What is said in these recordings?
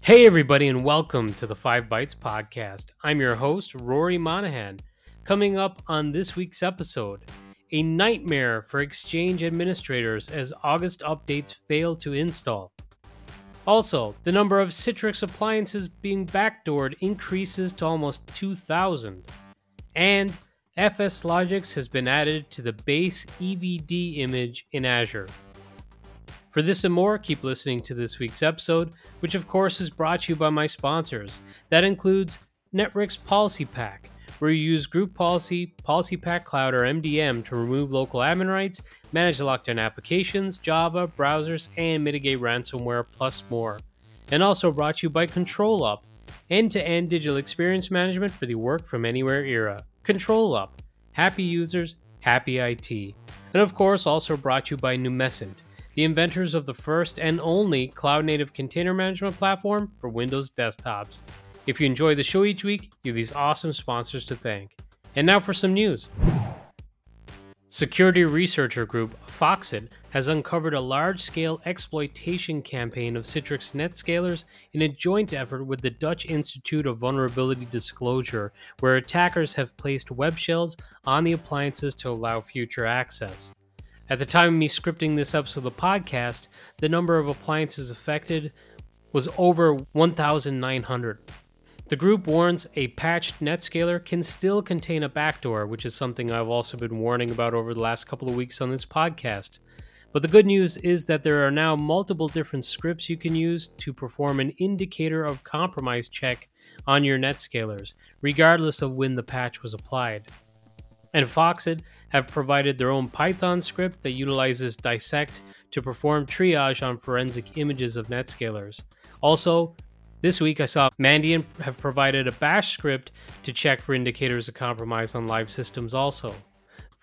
Hey everybody, and welcome to the 5 Bytes podcast. I'm your host, Rory Monahan. Coming up on this week's episode, a nightmare for Exchange administrators as August updates fail to install. Also, the number of Citrix appliances being backdoored increases to almost 2,000. And FSLogix has been added to the base EVD image in Azure. For this and more, keep listening to this week's episode, which of course is brought to you by my sponsors. That includes Netrix Policy Pack, where you use Group Policy, Policy Pack Cloud, or MDM to remove local admin rights, manage lockdown applications, Java, browsers, and mitigate ransomware, plus more. And also brought to you by ControlUp, end-to-end digital experience management for the work from anywhere era. ControlUp, happy users, happy IT. And of course, also brought to you by Numescent, the inventors of the first and only cloud-native container management platform for Windows desktops. If you enjoy the show each week, you have these awesome sponsors to thank. And now for some news. Security researcher group Foxit has uncovered a large-scale exploitation campaign of Citrix NetScalers in a joint effort with the Dutch Institute of Vulnerability Disclosure, where attackers have placed web shells on the appliances to allow future access. At the time of me scripting this episode of the podcast, the number of appliances affected was over 1,900. The group warns a patched NetScaler can still contain a backdoor, which is something I've also been warning about over the last couple of weeks on this podcast. But the good news is that there are now multiple different scripts you can use to perform an indicator of compromise check on your NetScalers, regardless of when the patch was applied. And Foxit have provided their own Python script that utilizes Dissect to perform triage on forensic images of NetScalers. Also, this week I saw Mandiant have provided a bash script to check for indicators of compromise on live systems also.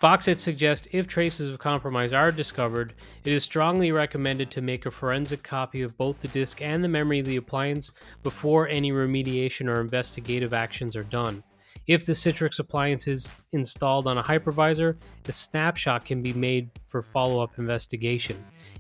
Foxit suggests if traces of compromise are discovered, it is strongly recommended to make a forensic copy of both the disk and the memory of the appliance before any remediation or investigative actions are done. If the Citrix appliance is installed on a hypervisor, a snapshot can be made for follow-up investigation.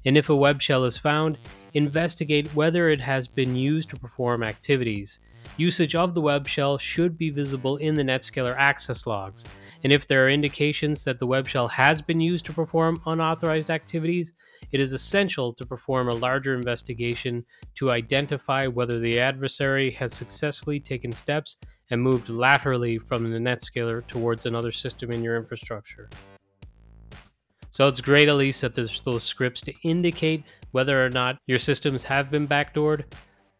And if a web shell is found, investigate whether it has been used to perform activities. Usage of the web shell should be visible in the NetScaler access logs. And if there are indications that the web shell has been used to perform unauthorized activities, it is essential to perform a larger investigation to identify whether the adversary has successfully taken steps and moved laterally from the NetScaler towards another system in your infrastructure. So it's great at least that there's those scripts to indicate whether or not your systems have been backdoored,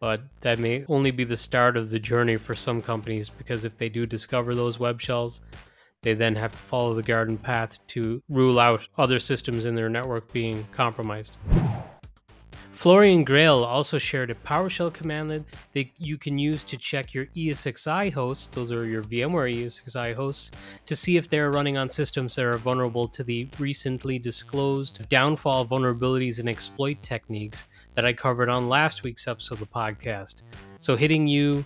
but that may only be the start of the journey for some companies, because if they do discover those web shells, they then have to follow the garden path to rule out other systems in their network being compromised. Florian Grail also shared a PowerShell commandlet that you can use to check your ESXi hosts, those are your VMware ESXi hosts, to see if they're running on systems that are vulnerable to the recently disclosed downfall vulnerabilities and exploit techniques that I covered on last week's episode of the podcast. So hitting you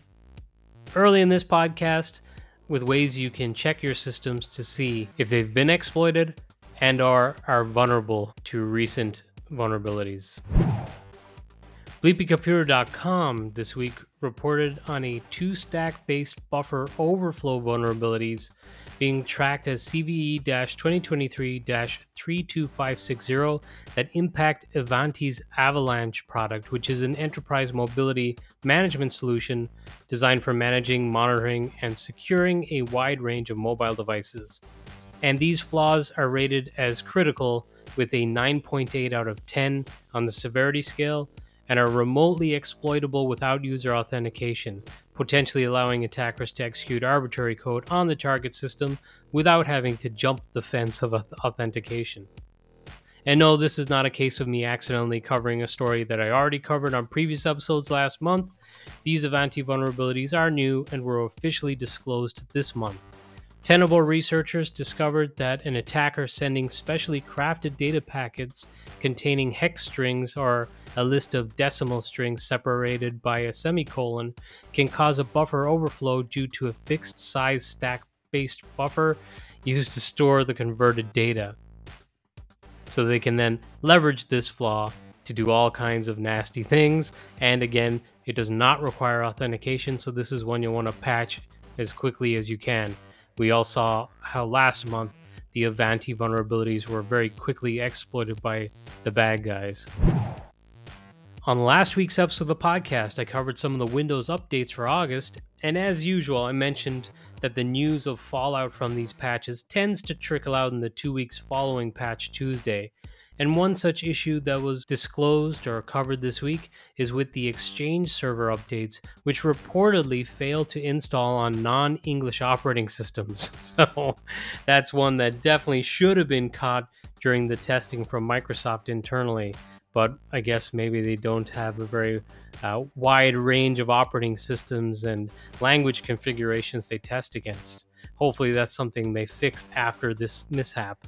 early in this podcast with ways you can check your systems to see if they've been exploited and are vulnerable to recent vulnerabilities. BleepingComputer.com this week reported on a 2-stack-based buffer overflow vulnerabilities being tracked as CVE-2023-32560 that impact Ivanti's Avalanche product, which is an enterprise mobility management solution designed for managing, monitoring, and securing a wide range of mobile devices. And these flaws are rated as critical with a 9.8 out of 10 on the severity scale, and are remotely exploitable without user authentication, potentially allowing attackers to execute arbitrary code on the target system without having to jump the fence of authentication. And no, this is not a case of me accidentally covering a story that I already covered on previous episodes last month. These Ivanti vulnerabilities are new and were officially disclosed this month. Tenable researchers discovered that an attacker sending specially crafted data packets containing hex strings, or a list of decimal strings separated by a semicolon, can cause a buffer overflow due to a fixed size stack based buffer used to store the converted data. So they can then leverage this flaw to do all kinds of nasty things. And again, it does not require authentication, so this is one you'll want to patch as quickly as you can. We all saw how last month the Ivanti vulnerabilities were very quickly exploited by the bad guys. On last week's episode of the podcast, I covered some of the Windows updates for August, and as usual, I mentioned that the news of fallout from these patches tends to trickle out in the 2 weeks following Patch Tuesday. And one such issue that was disclosed or covered this week is with the Exchange server updates, which reportedly failed to install on non-English operating systems. So that's one that definitely should have been caught during the testing from Microsoft internally. But I guess maybe they don't have a very wide range of operating systems and language configurations they test against. Hopefully that's something they fix after this mishap.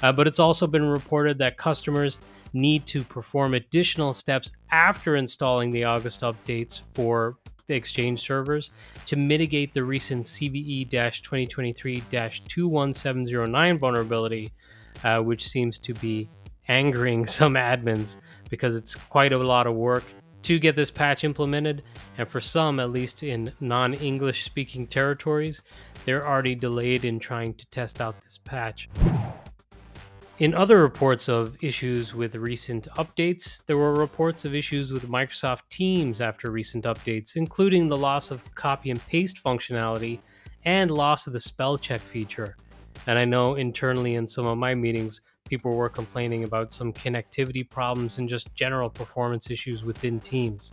But it's also been reported that customers need to perform additional steps after installing the August updates for the Exchange servers to mitigate the recent CVE-2023-21709 vulnerability, which seems to be angering some admins because it's quite a lot of work to get this patch implemented. And for some, at least in non-English speaking territories, they're already delayed in trying to test out this patch. In other reports of issues with recent updates, there were reports of issues with Microsoft Teams after recent updates, including the loss of copy and paste functionality and loss of the spell check feature. And I know internally in some of my meetings, people were complaining about some connectivity problems and just general performance issues within Teams.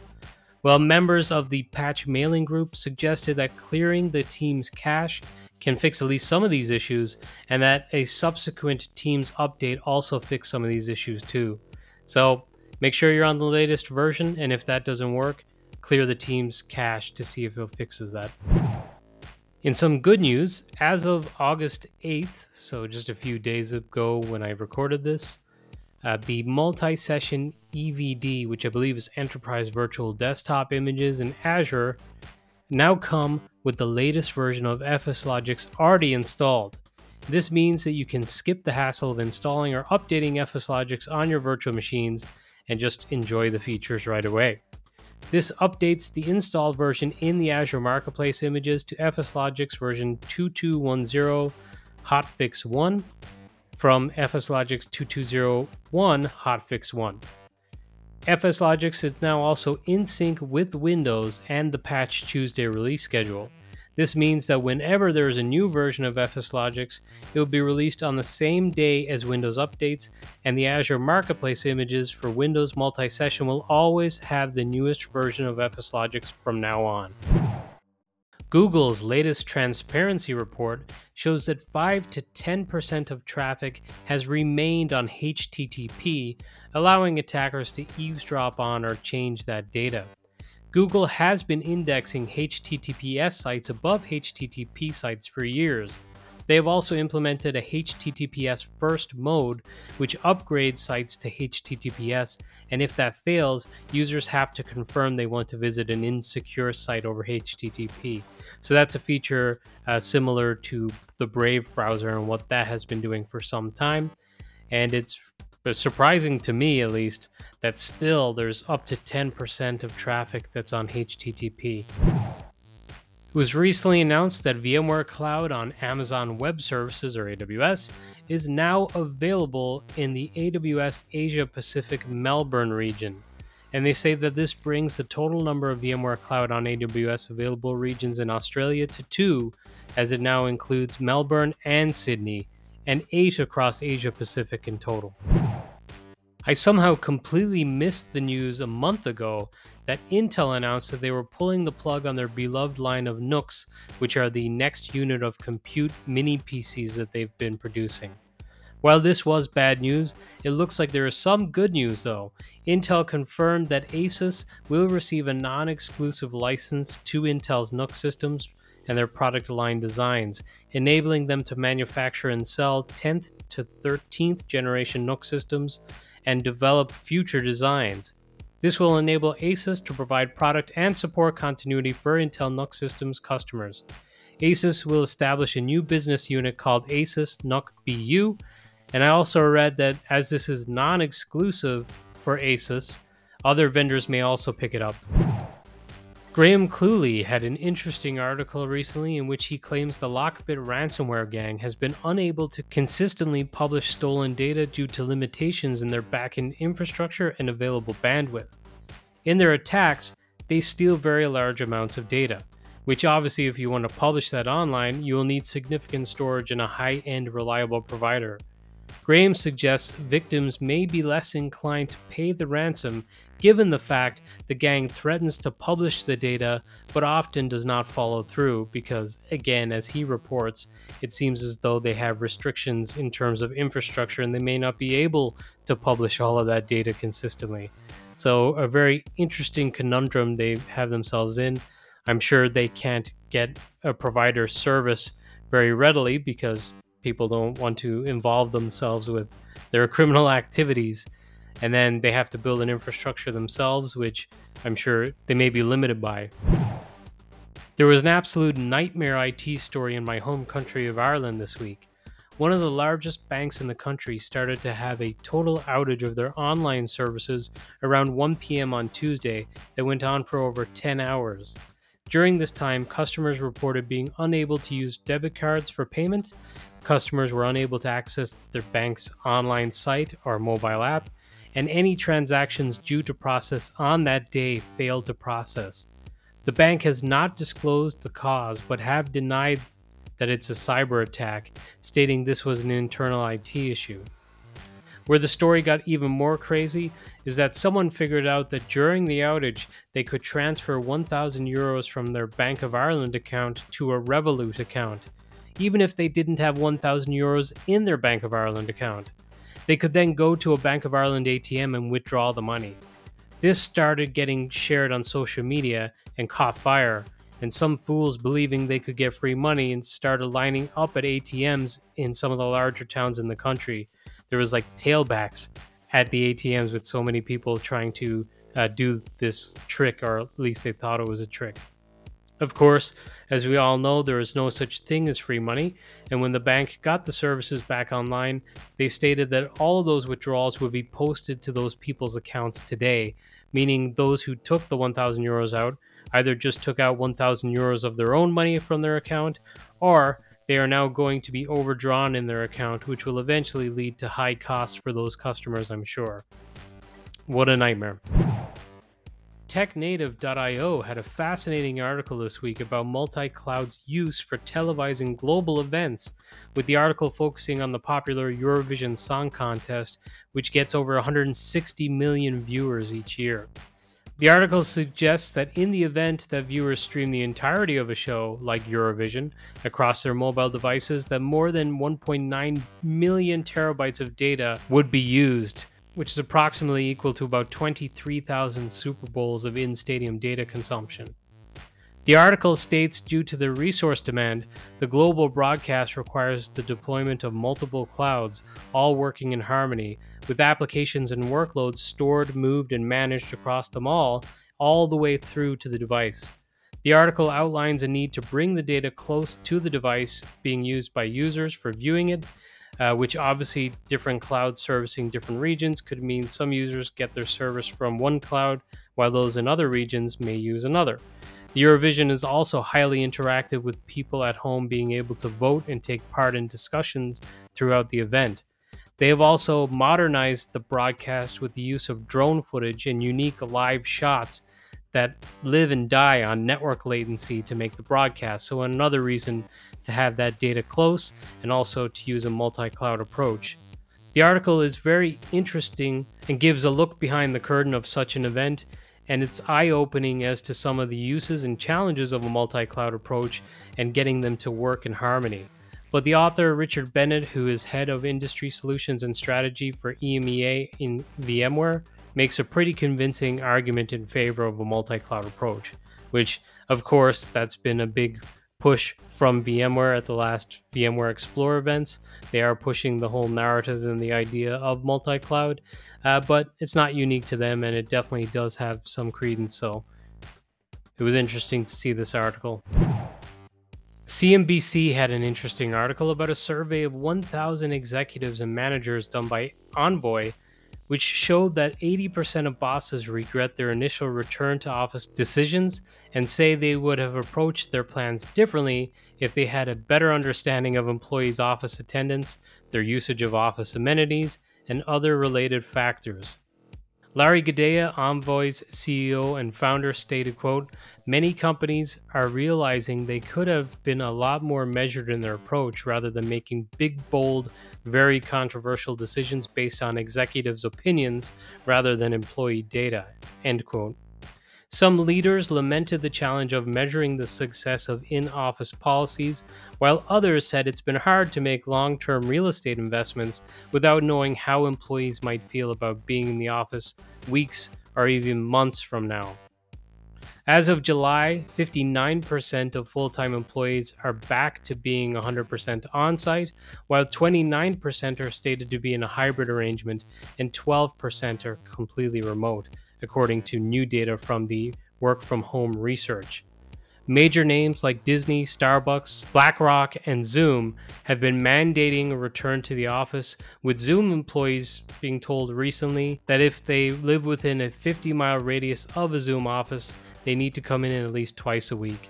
Well, members of the patch mailing group suggested that clearing the Teams cache can fix at least some of these issues, and that a subsequent Teams update also fixed some of these issues too. So make sure you're on the latest version, and if that doesn't work, clear the Teams cache to see if it fixes that. In some good news, as of August 8th, so just a few days ago when I recorded this, the multi-session EVD, which I believe is Enterprise Virtual Desktop Images in Azure, now come with the latest version of FSLogix already installed. This means that you can skip the hassle of installing or updating FSLogix on your virtual machines and just enjoy the features right away. This updates the installed version in the Azure Marketplace images to FSLogix version 2210 hotfix 1 from FSLogix 2201 hotfix 1. FSLogix is now also in sync with Windows and the Patch Tuesday release schedule. This means that whenever there is a new version of FSLogix, it will be released on the same day as Windows updates, and the Azure Marketplace images for Windows multi-session will always have the newest version of FSLogix from now on. Google's latest transparency report shows that 5 to 10% of traffic has remained on HTTP, allowing attackers to eavesdrop on or change that data. Google has been indexing HTTPS sites above HTTP sites for years. They have also implemented a HTTPS first mode, which upgrades sites to HTTPS, and if that fails, users have to confirm they want to visit an insecure site over HTTP. So that's a feature similar to the Brave browser and what that has been doing for some time, and it's surprising to me, at least, that still there's up to 10% of traffic that's on HTTP. It was recently announced that VMware Cloud on Amazon Web Services, or AWS, is now available in the AWS Asia Pacific Melbourne region. And they say that this brings the total number of VMware Cloud on AWS available regions in Australia to 2, as it now includes Melbourne and Sydney, and 8 across Asia Pacific in total. I somehow completely missed the news a month ago that Intel announced that they were pulling the plug on their beloved line of NUCs, which are the next unit of compute mini PCs that they've been producing. While this was bad news, it looks like there is some good news though. Intel confirmed that ASUS will receive a non-exclusive license to Intel's NUC systems and their product line designs, enabling them to manufacture and sell 10th to 13th generation NUC systems and develop future designs. This will enable ASUS to provide product and support continuity for Intel NUC systems customers. ASUS will establish a new business unit called ASUS NUC BU. And I also read that as this is non-exclusive for ASUS, other vendors may also pick it up. Graham Cluley had an interesting article recently in which he claims the Lockbit ransomware gang has been unable to consistently publish stolen data due to limitations in their backend infrastructure and available bandwidth. In their attacks, they steal very large amounts of data, which obviously if you want to publish that online, you will need significant storage and a high-end reliable provider. Graham suggests victims may be less inclined to pay the ransom given the fact the gang threatens to publish the data but often does not follow through because, again, as he reports, it seems as though they have restrictions in terms of infrastructure and they may not be able to publish all of that data consistently. So a very interesting conundrum they have themselves in. I'm sure they can't get a provider service very readily because people don't want to involve themselves with their criminal activities, and then they have to build an infrastructure themselves, which I'm sure they may be limited by. There was an absolute nightmare IT story in my home country of Ireland this week. One of the largest banks in the country started to have a total outage of their online services around 1 p.m. on Tuesday that went on for over 10 hours. During this time, customers reported being unable to use debit cards for payment. Customers were unable to access their bank's online site or mobile app, and any transactions due to process on that day failed to process. The bank has not disclosed the cause, but have denied that it's a cyber attack, stating this was an internal IT issue. Where the story got even more crazy is that someone figured out that during the outage, they could transfer €1,000 from their Bank of Ireland account to a Revolut account, even if they didn't have €1,000 in their Bank of Ireland account. They could then go to a Bank of Ireland ATM and withdraw the money. This started getting shared on social media and caught fire, and some fools believing they could get free money and started lining up at ATMs in some of the larger towns in the country. There was like tailbacks at the ATMs with so many people trying to do this trick, or at least they thought it was a trick. Of course, as we all know, there is no such thing as free money. And when the bank got the services back online, they stated that all of those withdrawals would be posted to those people's accounts today, meaning those who took the €1,000 out either just took out €1,000 of their own money from their account, or they are now going to be overdrawn in their account, which will eventually lead to high costs for those customers, I'm sure. What a nightmare. TechNative.io had a fascinating article this week about multi-cloud's use for televising global events, with the article focusing on the popular Eurovision Song Contest, which gets over 160 million viewers each year. The article suggests that in the event that viewers stream the entirety of a show, like Eurovision, across their mobile devices, that more than 1.9 million terabytes of data would be used, which is approximately equal to about 23,000 Super Bowls of in-stadium data consumption. The article states due to the resource demand, the global broadcast requires the deployment of multiple clouds, all working in harmony, with applications and workloads stored, moved, and managed across them all the way through to the device. The article outlines a need to bring the data close to the device being used by users for viewing it, which obviously different clouds servicing different regions could mean some users get their service from one cloud, while those in other regions may use another. The Eurovision is also highly interactive, with people at home being able to vote and take part in discussions throughout the event. They have also modernized the broadcast with the use of drone footage and unique live shots that live and die on network latency to make the broadcast. So another reason to have that data close and also to use a multi-cloud approach. The article is very interesting and gives a look behind the curtain of such an event, and it's eye-opening as to some of the uses and challenges of a multi-cloud approach and getting them to work in harmony. But the author, Richard Bennett, who is head of industry solutions and strategy for EMEA in VMware, makes a pretty convincing argument in favor of a multi-cloud approach, which, of course, that's been a big push from VMware at the last VMware Explore events. They are pushing the whole narrative and the idea of multi-cloud, but it's not unique to them, and it definitely does have some credence, so it was interesting to see this article. CNBC had an interesting article about a survey of 1,000 executives and managers done by Envoy, which showed that 80% of bosses regret their initial return to office decisions and say they would have approached their plans differently if they had a better understanding of employees' office attendance, their usage of office amenities, and other related factors. Larry Gadea, Envoy's CEO and founder, stated, quote, "Many companies are realizing they could have been a lot more measured in their approach rather than making big, bold, very controversial decisions based on executives' opinions rather than employee data," end quote. Some leaders lamented the challenge of measuring the success of in-office policies, while others said it's been hard to make long-term real estate investments without knowing how employees might feel about being in the office weeks or even months from now. As of July, 59% of full-time employees are back to being 100% on-site, while 29% are stated to be in a hybrid arrangement and 12% are completely remote, according to new data from the work-from-home research. Major names like Disney, Starbucks, BlackRock, and Zoom have been mandating a return to the office, with Zoom employees being told recently that if they live within a 50-mile radius of a Zoom office, they need to come in at least twice a week.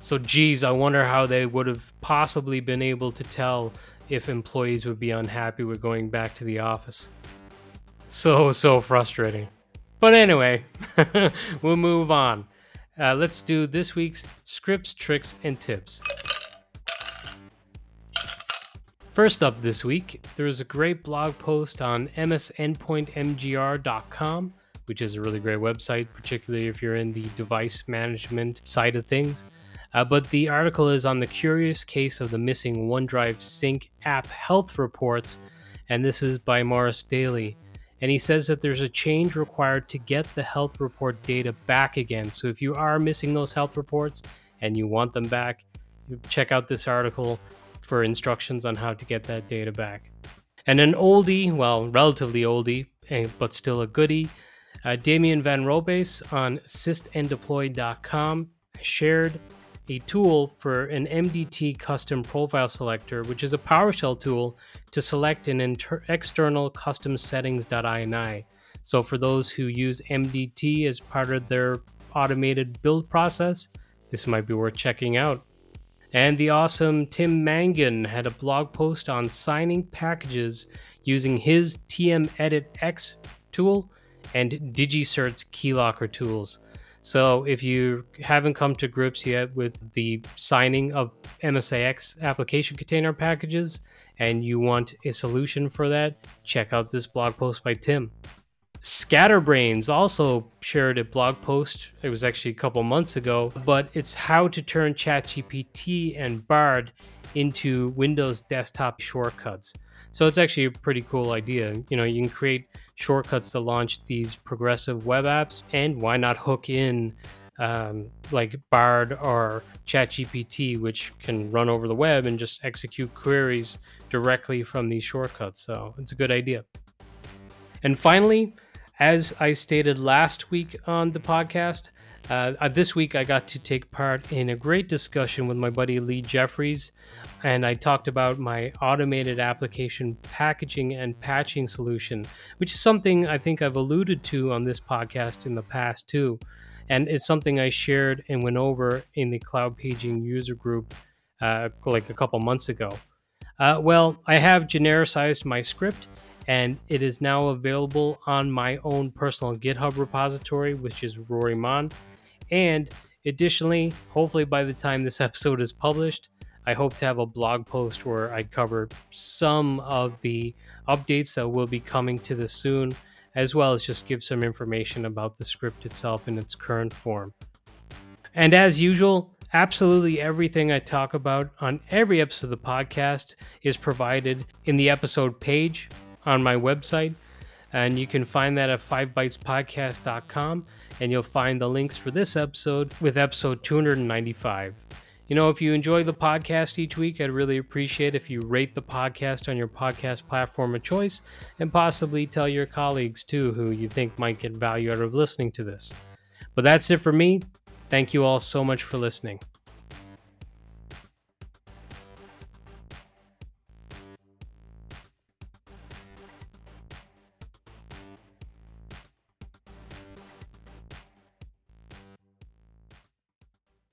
So geez, I wonder how they would have possibly been able to tell if employees would be unhappy with going back to the office. So frustrating. But anyway, we'll move on. Let's do this week's scripts, tricks, and tips. First up this week, there is a great blog post on msendpointmgr.com, which is a really great website, particularly if you're in the device management side of things. But the article is on the curious case of the missing OneDrive Sync app health reports, and this is by Morris Daly. And he says that there's a change required to get the health report data back again. So if you are missing those health reports and you want them back, check out this article for instructions on how to get that data back. And an oldie, well, relatively oldie, but still a goodie, Damien Van Robes on systenddeploy.com shared a tool for an MDT custom profile selector, which is a PowerShell tool to select an external custom settings.ini. So for those who use MDT as part of their automated build process, this might be worth checking out. And the awesome Tim Mangan had a blog post on signing packages using his TMEditX tool and DigiCert's Keylocker tools. So if you haven't come to grips yet with the signing of MSIX application container packages and you want a solution for that, check out this blog post by Tim. Scatterbrains also shared a blog post. It was actually a couple months ago, but it's how to turn ChatGPT and Bard into Windows desktop shortcuts. So it's actually a pretty cool idea. You know, you can create shortcuts to launch these progressive web apps, and why not hook in like Bard or ChatGPT, which can run over the web and just execute queries directly from these shortcuts. So it's a good idea. And finally, as I stated last week on the podcast, this week I got to take part in a great discussion with my buddy Lee Jeffries, and I talked about my automated application packaging and patching solution, which is something I think I've alluded to on this podcast in the past too, and it's something I shared and went over in the Cloud Paging user group like a couple months ago. Well, I have genericized my script, and it is now available on my own personal GitHub repository, which is Rory Mon. And additionally, hopefully by the time this episode is published, I hope to have a blog post where I cover some of the updates that will be coming to this soon, as well as just give some information about the script itself in its current form. And as usual, absolutely everything I talk about on every episode of the podcast is provided in the episode page on my website, and you can find that at 5bytespodcast.com, and you'll find the links for this episode with episode 295. You know, if you enjoy the podcast each week, I'd really appreciate if you rate the podcast on your podcast platform of choice, and possibly tell your colleagues too who you think might get value out of listening to this. But that's it for me. Thank you all so much for listening.